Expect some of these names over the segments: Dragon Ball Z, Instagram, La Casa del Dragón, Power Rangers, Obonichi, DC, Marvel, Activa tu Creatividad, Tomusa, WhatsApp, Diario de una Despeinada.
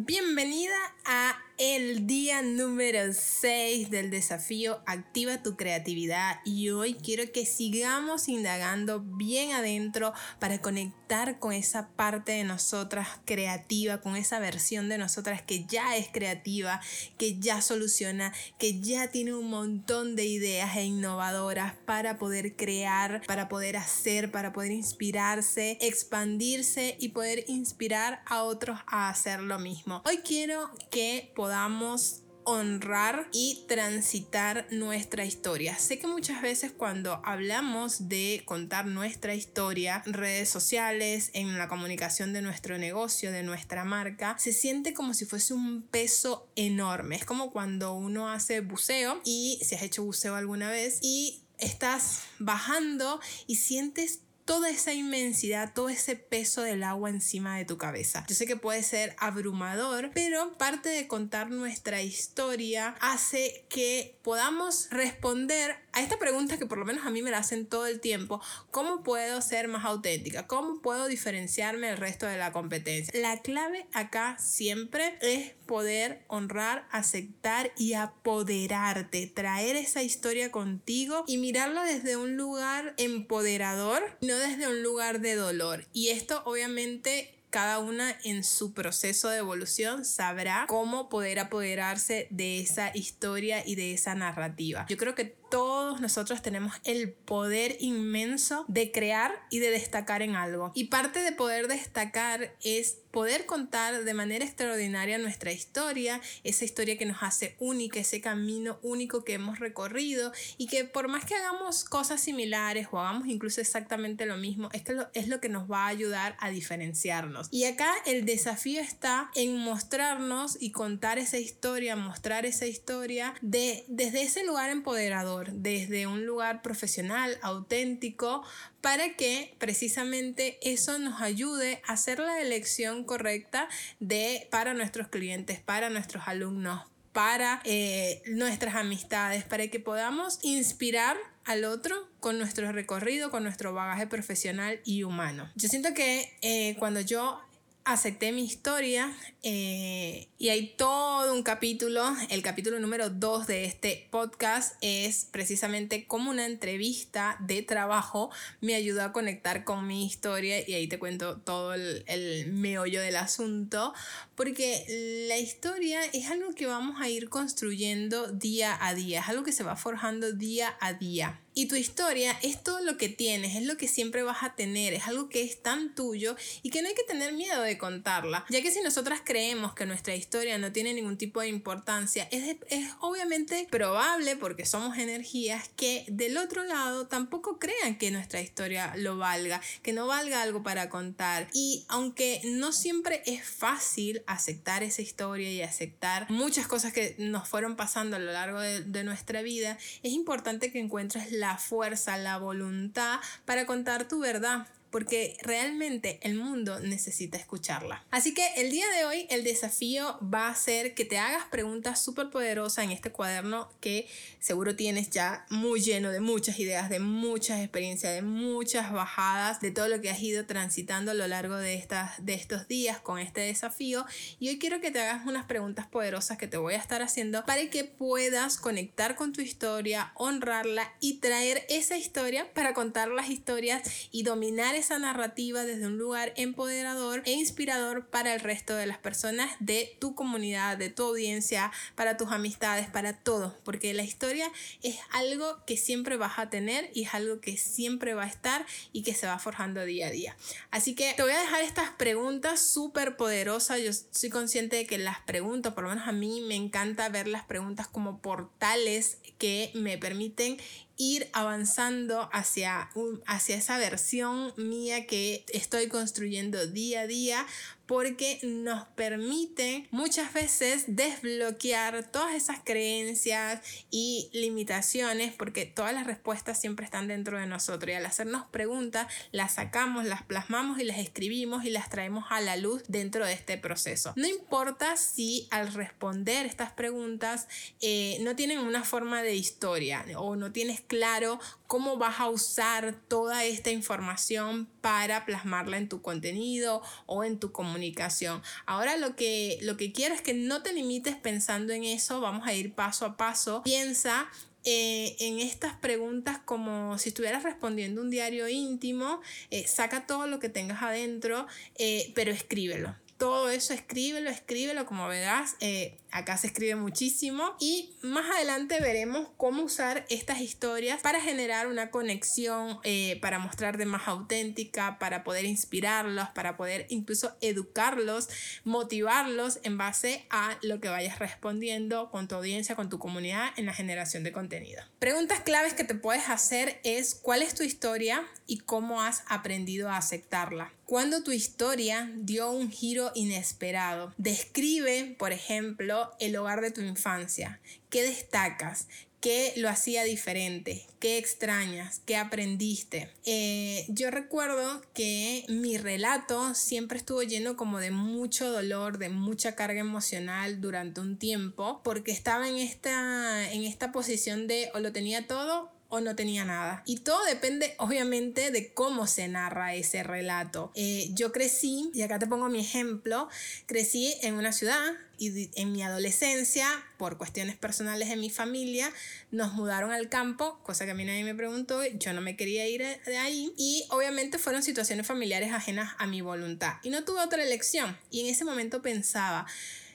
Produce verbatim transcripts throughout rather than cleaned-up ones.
Bienvenida a el día número seis del desafío Activa tu Creatividad, y hoy quiero que sigamos indagando bien adentro para conectar con esa parte de nosotras creativa, con esa versión de nosotras que ya es creativa, que ya soluciona, que ya tiene un montón de ideas e innovadoras para poder crear, para poder hacer, para poder inspirarse, expandirse y poder inspirar a otros a hacer lo mismo. Hoy quiero que podamos honrar y transitar nuestra historia. Sé que muchas veces cuando hablamos de contar nuestra historia, redes sociales, en la comunicación de nuestro negocio, de nuestra marca, se siente como si fuese un peso enorme. Es como cuando uno hace buceo, y si has hecho buceo alguna vez y estás bajando y sientes toda esa inmensidad, todo ese peso del agua encima de tu cabeza. Yo sé que puede ser abrumador, pero parte de contar nuestra historia hace que podamos responder a esta pregunta que por lo menos a mí me la hacen todo el tiempo: ¿cómo puedo ser más auténtica? ¿Cómo puedo diferenciarme del resto de la competencia? La clave acá siempre es poder honrar, aceptar y apoderarte, traer esa historia contigo y mirarlo desde un lugar empoderador, no desde un lugar de dolor. Y esto obviamente cada una en su proceso de evolución sabrá cómo poder apoderarse de esa historia y de esa narrativa. Yo creo que todos nosotros tenemos el poder inmenso de crear y de destacar en algo. Y parte de poder destacar es poder contar de manera extraordinaria nuestra historia, esa historia que nos hace única, ese camino único que hemos recorrido, y que por más que hagamos cosas similares o hagamos incluso exactamente lo mismo, es que lo, es lo que nos va a ayudar a diferenciarnos. Y acá el desafío está en mostrarnos y contar esa historia, mostrar esa historia de, desde ese lugar empoderador, desde un lugar profesional, auténtico, para que precisamente eso nos ayude a hacer la elección correcta de, para nuestros clientes, para nuestros alumnos, para eh, nuestras amistades, para que podamos inspirar al otro con nuestro recorrido, con nuestro bagaje profesional y humano. Yo siento que eh, cuando yo acepté mi historia, eh, y hay todo un capítulo, el capítulo número dos de este podcast es precisamente cómo una entrevista de trabajo me ayudó a conectar con mi historia, y ahí te cuento todo el, el meollo del asunto, porque la historia es algo que vamos a ir construyendo día a día, es algo que se va forjando día a día. Y tu historia es todo lo que tienes, es lo que siempre vas a tener, es algo que es tan tuyo y que no hay que tener miedo de contarla, ya que si nosotras creemos que nuestra historia no tiene ningún tipo de importancia, es, es obviamente probable, porque somos energías, que del otro lado tampoco crean que nuestra historia lo valga, que no valga algo para contar. Y aunque no siempre es fácil aceptar esa historia y aceptar muchas cosas que nos fueron pasando a lo largo de, de nuestra vida, es importante que encuentres la La fuerza, la voluntad para contar tu verdad, porque realmente el mundo necesita escucharla. Así que el día de hoy el desafío va a ser que te hagas preguntas súper poderosas en este cuaderno que seguro tienes ya muy lleno de muchas ideas, de muchas experiencias, de muchas bajadas, de todo lo que has ido transitando a lo largo de, estas, de estos días con este desafío. Y hoy quiero que te hagas unas preguntas poderosas que te voy a estar haciendo para que puedas conectar con tu historia, honrarla y traer esa historia para contar las historias y dominar esa narrativa desde un lugar empoderador e inspirador para el resto de las personas de tu comunidad, de tu audiencia, para tus amistades, para todos, porque la historia es algo que siempre vas a tener y es algo que siempre va a estar y que se va forjando día a día. Así que te voy a dejar estas preguntas súper poderosas. Yo soy consciente de que las preguntas, por lo menos a mí me encanta ver las preguntas como portales que me permiten ir avanzando hacia, un, hacia esa versión mía que estoy construyendo día a día, porque nos permiten muchas veces desbloquear todas esas creencias y limitaciones, porque todas las respuestas siempre están dentro de nosotros, y al hacernos preguntas las sacamos, las plasmamos y las escribimos y las traemos a la luz dentro de este proceso. No importa si al responder estas preguntas eh, no tienen una forma de historia o no tienes claro cómo vas a usar toda esta información para plasmarla en tu contenido o en tu comunicación comunicación. Ahora lo que, lo que quiero es que no te limites pensando en eso. Vamos a ir paso a paso. Piensa Eh, en estas preguntas como si estuvieras respondiendo un diario íntimo. Eh, saca todo lo que tengas adentro, eh, pero escríbelo. Todo eso escríbelo, escríbelo, como verás, eh, acá se escribe muchísimo. Y más adelante veremos cómo usar estas historias para generar una conexión, eh, para mostrarte más auténtica, para poder inspirarlos, para poder incluso educarlos, motivarlos en base a lo que vayas respondiendo con tu audiencia, con tu comunidad en la generación de contenido. Preguntas claves que te puedes hacer es: ¿cuál es tu historia y cómo has aprendido a aceptarla? ¿Cuándo tu historia dio un giro inesperado? Describe, por ejemplo, el hogar de tu infancia. ¿Qué destacas? ¿Qué lo hacía diferente? ¿Qué extrañas? ¿Qué aprendiste? Eh, yo recuerdo que mi relato siempre estuvo lleno como de mucho dolor, de mucha carga emocional durante un tiempo, porque estaba en esta, en esta posición de o lo tenía todo o no tenía nada. Y todo depende, obviamente, de cómo se narra ese relato. Eh, yo crecí, y acá te pongo mi ejemplo, crecí en una ciudad y en mi adolescencia, por cuestiones personales de mi familia, nos mudaron al campo, cosa que a mí nadie me preguntó, yo no me quería ir de ahí, y obviamente fueron situaciones familiares ajenas a mi voluntad. Y no tuve otra elección. Y en ese momento pensaba,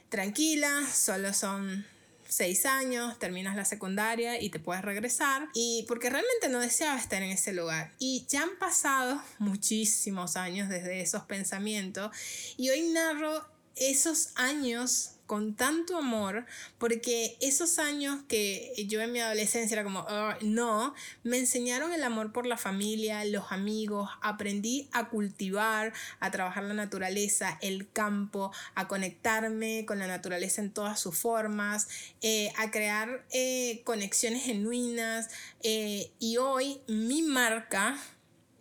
tranquila, solo son seis años, terminas la secundaria y te puedes regresar, y porque realmente no deseaba estar en ese lugar. Y ya han pasado muchísimos años desde esos pensamientos, y hoy narro esos años con tanto amor, porque esos años que yo en mi adolescencia era como, oh, no, me enseñaron el amor por la familia, los amigos, aprendí a cultivar, a trabajar la naturaleza, el campo, a conectarme con la naturaleza en todas sus formas, eh, a crear eh, conexiones genuinas, eh, y hoy mi marca,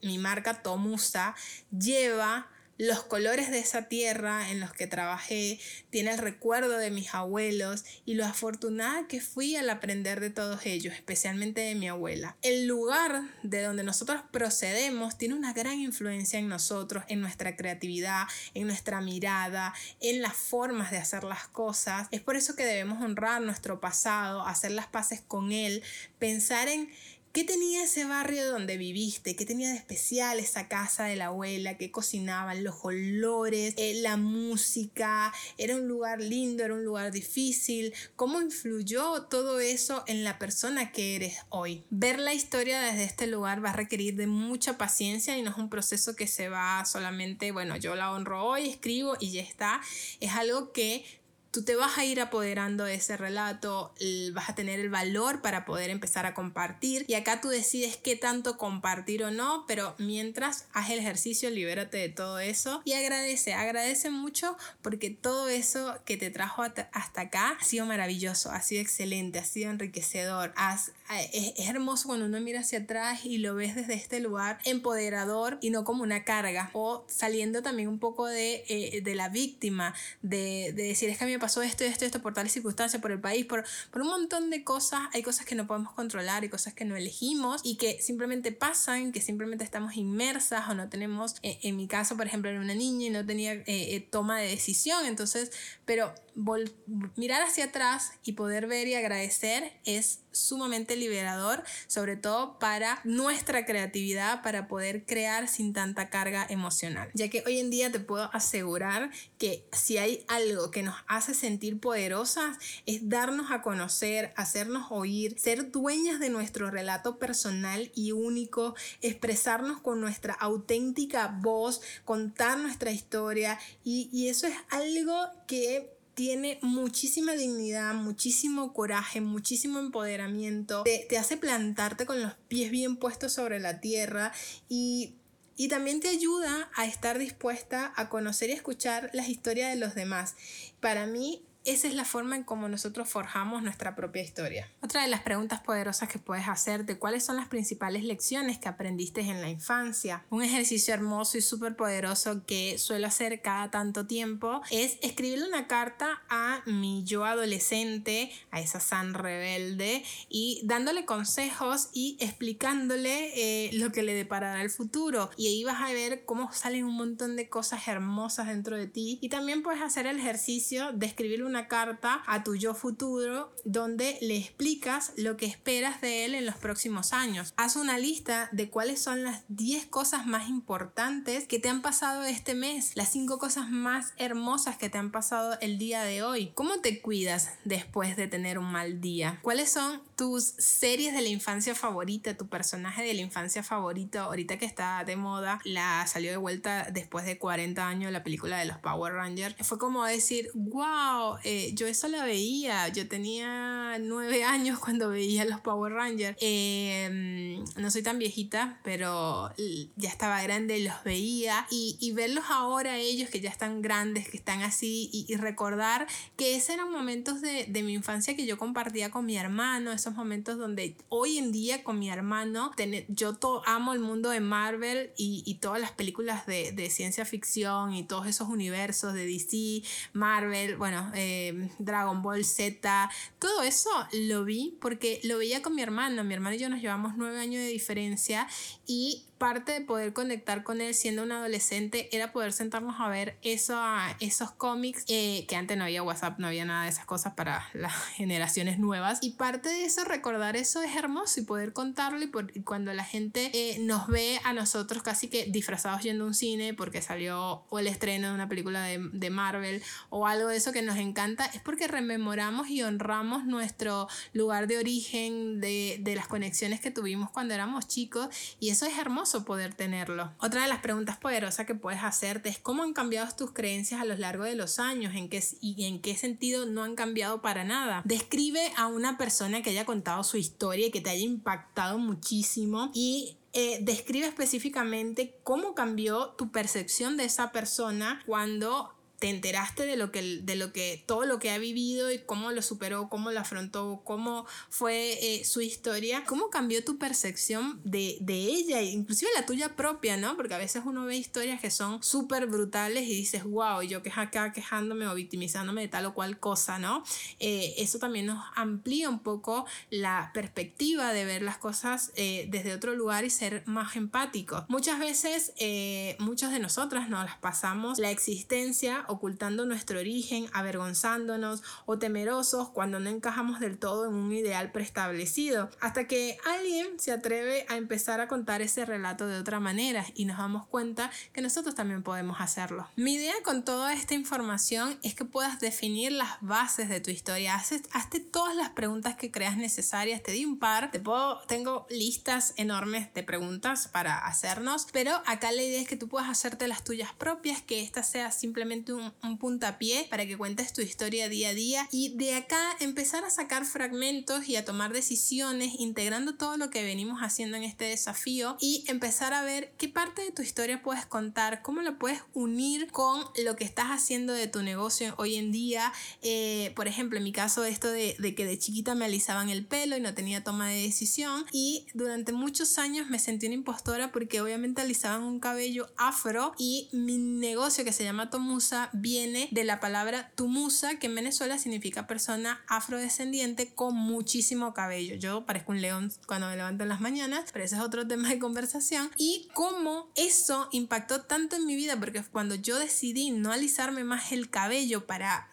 mi marca Tomusa, lleva los colores de esa tierra en los que trabajé, tiene el recuerdo de mis abuelos y lo afortunada que fui al aprender de todos ellos, especialmente de mi abuela. El lugar de donde nosotros procedemos tiene una gran influencia en nosotros, en nuestra creatividad, en nuestra mirada, en las formas de hacer las cosas. Es por eso que debemos honrar nuestro pasado, hacer las paces con él, pensar en ¿qué tenía ese barrio donde viviste? ¿Qué tenía de especial esa casa de la abuela? ¿Qué cocinaban? Los olores, eh, la música. ¿Era un lugar lindo? ¿Era un lugar difícil? ¿Cómo influyó todo eso en la persona que eres hoy? Ver la historia desde este lugar va a requerir de mucha paciencia y no es un proceso que se va solamente, bueno, yo la honro hoy, escribo y ya está. Es algo que tú te vas a ir apoderando de ese relato, vas a tener el valor para poder empezar a compartir. Y acá tú decides qué tanto compartir o no, pero mientras haz el ejercicio, libérate de todo eso y agradece, agradece mucho porque todo eso que te trajo hasta acá ha sido maravilloso, ha sido excelente, ha sido enriquecedor. Has, es, es hermoso cuando uno mira hacia atrás y lo ves desde este lugar empoderador y no como una carga, o saliendo también un poco de, eh, de la víctima, de, de decir, es que a mí pasó esto, esto, esto, por tales circunstancias, por el país, por, por un montón de cosas. Hay cosas que no podemos controlar, hay cosas que no elegimos y que simplemente pasan, que simplemente estamos inmersas o no tenemos, eh, en mi caso, por ejemplo, era una niña y no tenía eh, toma de decisión, entonces, pero vol- mirar hacia atrás y poder ver y agradecer es sumamente liberador, sobre todo para nuestra creatividad, para poder crear sin tanta carga emocional, ya que hoy en día te puedo asegurar que si hay algo que nos hace sentir poderosas es darnos a conocer, hacernos oír, ser dueñas de nuestro relato personal y único, expresarnos con nuestra auténtica voz, contar nuestra historia, y, y eso es algo que tiene muchísima dignidad, muchísimo coraje, muchísimo empoderamiento. Te, te hace plantarte con los pies bien puestos sobre la tierra y, y también te ayuda a estar dispuesta a conocer y escuchar las historias de los demás. Para mí Esa es la forma en cómo nosotros forjamos nuestra propia historia. Otra de las preguntas poderosas que puedes hacerte, ¿cuáles son las principales lecciones que aprendiste en la infancia? Un ejercicio hermoso y súper poderoso que suelo hacer cada tanto tiempo es escribirle una carta a mi yo adolescente, a esa San rebelde, y dándole consejos y explicándole eh, lo que le deparará el futuro. Y ahí vas a ver cómo salen un montón de cosas hermosas dentro de ti. Y también puedes hacer el ejercicio de escribir una carta a tu yo futuro donde le explicas lo que esperas de él en los próximos años. Haz una lista de cuáles son las diez cosas más importantes que te han pasado este mes, las cinco cosas más hermosas que te han pasado el día de hoy. ¿Cómo te cuidas después de tener un mal día? ¿Cuáles son tus series de la infancia favorita, tu personaje de la infancia favorito? Ahorita que está de moda, la salió de vuelta después de cuarenta años la película de los Power Rangers. Fue como decir, wow, Wow, eh, yo eso la veía, yo tenía nueve años cuando veía los Power Rangers, eh, no soy tan viejita, pero ya estaba grande, los veía, y, y verlos ahora ellos que ya están grandes, que están así, y, y recordar que esos eran momentos de, de mi infancia que yo compartía con mi hermano, esos momentos donde hoy en día con mi hermano, tener, yo to, amo el mundo de Marvel y, y todas las películas de, de ciencia ficción y todos esos universos de D C, Marvel, bueno, Bueno, eh, Dragon Ball Z, todo eso lo vi porque lo veía con mi hermano. Mi hermano y yo nos llevamos nueve años de diferencia, y parte de poder conectar con él siendo un adolescente era poder sentarnos a ver eso, a esos cómics, eh, que antes no había WhatsApp, no había nada de esas cosas para las generaciones nuevas, y parte de eso, recordar eso es hermoso y poder contarlo, y, por, y cuando la gente eh, nos ve a nosotros casi que disfrazados yendo a un cine porque salió o el estreno de una película de, de Marvel o algo de eso que nos encanta, es porque rememoramos y honramos nuestro lugar de origen, de, de las conexiones que tuvimos cuando éramos chicos, y eso es hermoso poder tenerlo. Otra de las preguntas poderosas que puedes hacerte es ¿cómo han cambiado tus creencias a lo largo de los años? ¿En qué, y en qué sentido no han cambiado para nada? Describe a una persona que haya contado su historia y que te haya impactado muchísimo, y Eh, describe específicamente cómo cambió tu percepción de esa persona cuando te enteraste de lo que, de lo que, todo lo que ha vivido y cómo lo superó, cómo lo afrontó, cómo fue eh, su historia, cómo cambió tu percepción de, de ella, inclusive la tuya propia, ¿no? Porque a veces uno ve historias que son súper brutales y dices, wow, yo que acá quejándome o victimizándome de tal o cual cosa, ¿no? Eh, eso también nos amplía un poco la perspectiva de ver las cosas eh, desde otro lugar y ser más empáticos. Muchas veces, eh, muchas de nosotras nos las pasamos la existencia ocultando nuestro origen, avergonzándonos o temerosos cuando no encajamos del todo en un ideal preestablecido, hasta que alguien se atreve a empezar a contar ese relato de otra manera y nos damos cuenta que nosotros también podemos hacerlo. Mi idea con toda esta información es que puedas definir las bases de tu historia. Haces, hazte todas las preguntas que creas necesarias. Te di un par, te puedo, tengo listas enormes de preguntas para hacernos, pero acá la idea es que tú puedas hacerte las tuyas propias, que esta sea simplemente un un puntapié para que cuentes tu historia día a día, y de acá empezar a sacar fragmentos y a tomar decisiones integrando todo lo que venimos haciendo en este desafío, y empezar a ver qué parte de tu historia puedes contar, cómo lo puedes unir con lo que estás haciendo de tu negocio hoy en día. Eh, por ejemplo, en mi caso, esto de, de que de chiquita me alisaban el pelo y no tenía toma de decisión, y durante muchos años me sentí una impostora porque obviamente alisaban un cabello afro, y mi negocio que se llama Tomusa viene de la palabra Tomusa, que en Venezuela significa persona afrodescendiente con muchísimo cabello. Yo parezco un león cuando me levanto en las mañanas, pero ese es otro tema de conversación. Y cómo eso impactó tanto en mi vida, porque cuando yo decidí no alisarme más el cabello para...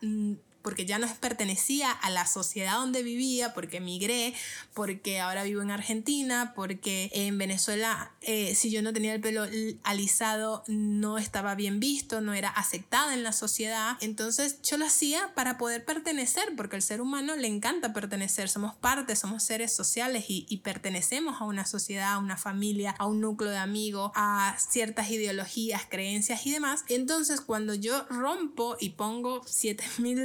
porque ya no pertenecía a la sociedad donde vivía, porque emigré, porque ahora vivo en Argentina, porque en Venezuela eh, si yo no tenía el pelo alisado no estaba bien visto, no era aceptada en la sociedad. Entonces yo lo hacía para poder pertenecer, porque al ser humano le encanta pertenecer, somos parte, somos seres sociales y, y pertenecemos a una sociedad, a una familia, a un núcleo de amigos, a ciertas ideologías, creencias y demás. Entonces cuando yo rompo y pongo siete mil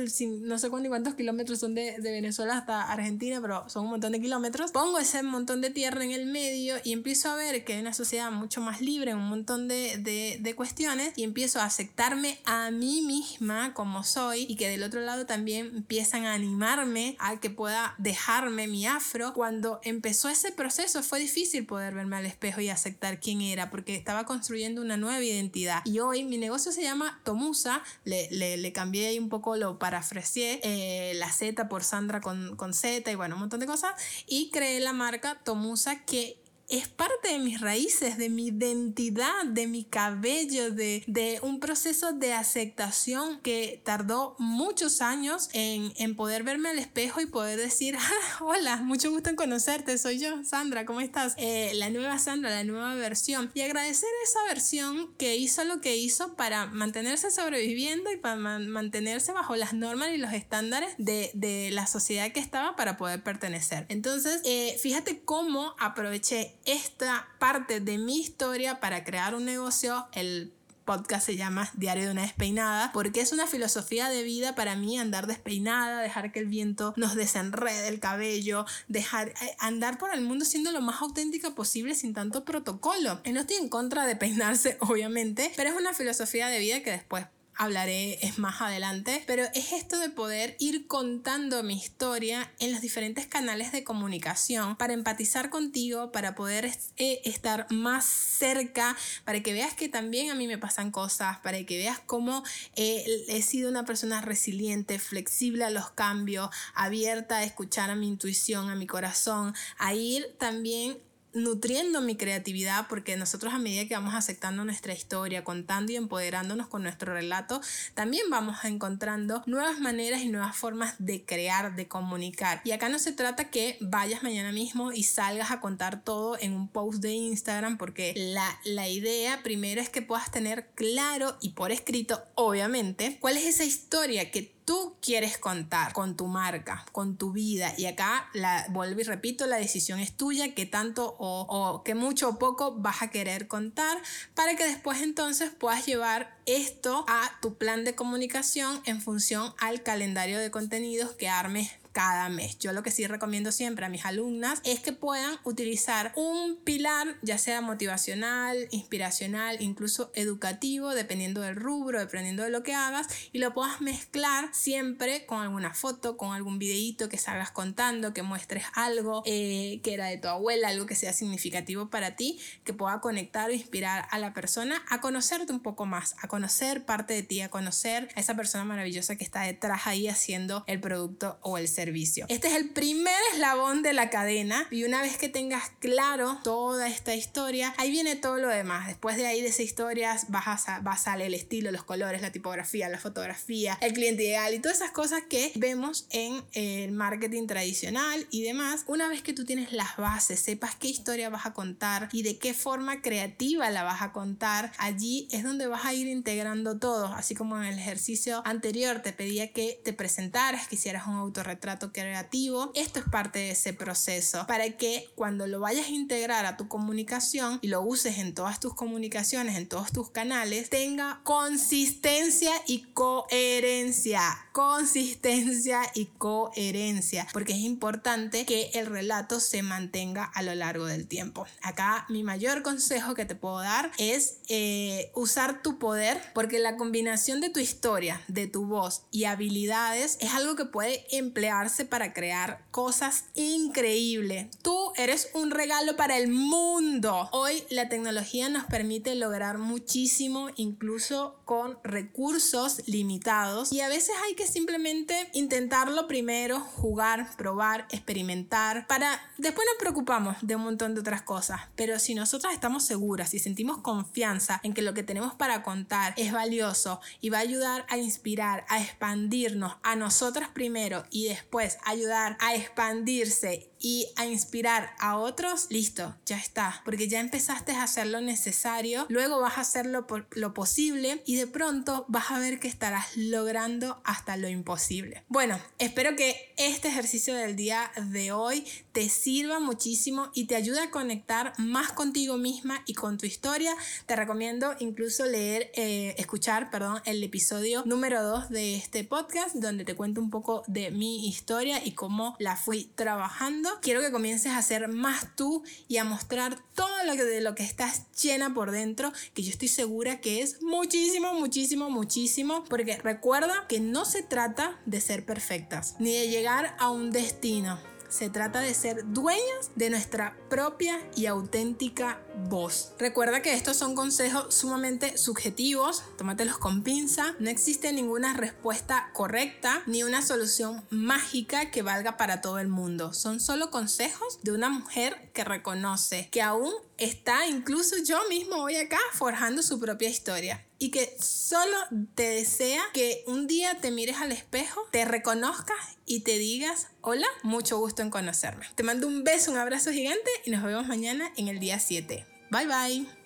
no sé cuántos, cuántos kilómetros son de, de Venezuela hasta Argentina, pero son un montón de kilómetros. Pongo ese montón de tierra en el medio y empiezo a ver que hay una sociedad mucho más libre en un montón de, de, de cuestiones, y empiezo a aceptarme a mí misma como soy, y que del otro lado también empiezan a animarme a que pueda dejarme mi afro. Cuando empezó ese proceso fue difícil poder verme al espejo y aceptar quién era, porque estaba construyendo una nueva identidad. Y hoy mi negocio se llama Tomusa, le, le, le cambié ahí un poco, lo parafraseé, eh, la Z por Sandra con, con Z, y bueno, un montón de cosas, y creé la marca Tomusa, que es parte de mis raíces, de mi identidad, de mi cabello, de, de un proceso de aceptación que tardó muchos años en, en poder verme al espejo y poder decir, ah, hola, mucho gusto en conocerte, soy yo, Sandra, ¿cómo estás? Eh, la nueva Sandra, la nueva versión. Y agradecer esa versión que hizo lo que hizo para mantenerse sobreviviendo y para man- mantenerse bajo las normas y los estándares de, de la sociedad que estaba para poder pertenecer. Entonces, eh, fíjate cómo aproveché esta parte de mi historia para crear un negocio. El podcast se llama Diario de una Despeinada porque es una filosofía de vida para mí andar despeinada, dejar que el viento nos desenrede el cabello, dejar andar por el mundo siendo lo más auténtica posible sin tanto protocolo. No estoy en contra de peinarse, obviamente, pero es una filosofía de vida que después hablaré es más adelante, pero es esto de poder ir contando mi historia en los diferentes canales de comunicación para empatizar contigo, para poder estar más cerca, para que veas que también a mí me pasan cosas, para que veas cómo eh, he sido una persona resiliente, flexible a los cambios, abierta a escuchar a mi intuición, a mi corazón, a ir también nutriendo mi creatividad, porque nosotros a medida que vamos aceptando nuestra historia, contando y empoderándonos con nuestro relato, también vamos encontrando nuevas maneras y nuevas formas de crear, de comunicar. Y acá no se trata que vayas mañana mismo y salgas a contar todo en un post de Instagram, porque la, la idea primero es que puedas tener claro y por escrito, obviamente, cuál es esa historia que tú quieres contar con tu marca, con tu vida. Y acá, la, vuelvo y repito, la decisión es tuya, qué tanto o, o qué mucho o poco vas a querer contar, para que después entonces puedas llevar esto a tu plan de comunicación en función al calendario de contenidos que armes cada mes. Yo lo que sí recomiendo siempre a mis alumnas es que puedan utilizar un pilar, ya sea motivacional, inspiracional, incluso educativo, dependiendo del rubro, dependiendo de lo que hagas, y lo puedas mezclar siempre con alguna foto, con algún videíto que salgas contando, que muestres algo eh, que era de tu abuela, algo que sea significativo para ti, que pueda conectar o inspirar a la persona a conocerte un poco más, a conocer parte de ti, a conocer a esa persona maravillosa que está detrás ahí haciendo el producto o el servicio. Servicio. Este es el primer eslabón de la cadena, y una vez que tengas claro toda esta historia, ahí viene todo lo demás. Después de ahí, de esas historias, vas a, vas a salir el estilo, los colores, la tipografía, la fotografía, el cliente ideal y todas esas cosas que vemos en el marketing tradicional y demás. Una vez que tú tienes las bases, sepas qué historia vas a contar y de qué forma creativa la vas a contar, allí es donde vas a ir integrando todo. Así como en el ejercicio anterior te pedía que te presentaras, que hicieras un autorretrato creativo, esto es parte de ese proceso para que cuando lo vayas a integrar a tu comunicación y lo uses en todas tus comunicaciones, en todos tus canales, tenga consistencia y coherencia. Consistencia y coherencia, porque es importante que el relato se mantenga a lo largo del tiempo. Acá mi mayor consejo que te puedo dar es eh, usar tu poder, porque la combinación de tu historia, de tu voz y habilidades es algo que puede emplear para crear cosas increíbles. Tú eres un regalo para el mundo. Hoy la tecnología nos permite lograr muchísimo, incluso con recursos limitados, y a veces hay que simplemente intentarlo primero, jugar, probar, experimentar, para después nos preocupamos de un montón de otras cosas. Pero si nosotras estamos seguras y si sentimos confianza en que lo que tenemos para contar es valioso y va a ayudar a inspirar, a expandirnos a nosotras primero y después Pues ayudar a expandirse y a inspirar a otros, listo, ya está, porque ya empezaste a hacer lo necesario, luego vas a hacer lo, lo posible y de pronto vas a ver que estarás logrando hasta lo imposible. Bueno, espero que este ejercicio del día de hoy te sirva muchísimo y te ayude a conectar más contigo misma y con tu historia. Te recomiendo incluso leer eh, eh, escuchar, perdón, el episodio número dos de este podcast, donde te cuento un poco de mi historia y cómo la fui trabajando. Quiero que comiences a ser más tú y a mostrar todo lo que, de lo que estás llena por dentro, que yo estoy segura que es muchísimo, muchísimo, muchísimo, porque recuerda que no se trata de ser perfectas, ni de llegar a un destino. Se trata de ser dueñas de nuestra propia y auténtica voz. Recuerda que estos son consejos sumamente subjetivos, tómatelos con pinza. No existe ninguna respuesta correcta ni una solución mágica que valga para todo el mundo. Son solo consejos de una mujer que reconoce que aún está, incluso yo mismo hoy acá, forjando su propia historia. Y que solo te desea que un día te mires al espejo, te reconozcas y te digas: hola, mucho gusto en conocerme. Te mando un beso, un abrazo gigante y nos vemos mañana en el día siete. Bye bye.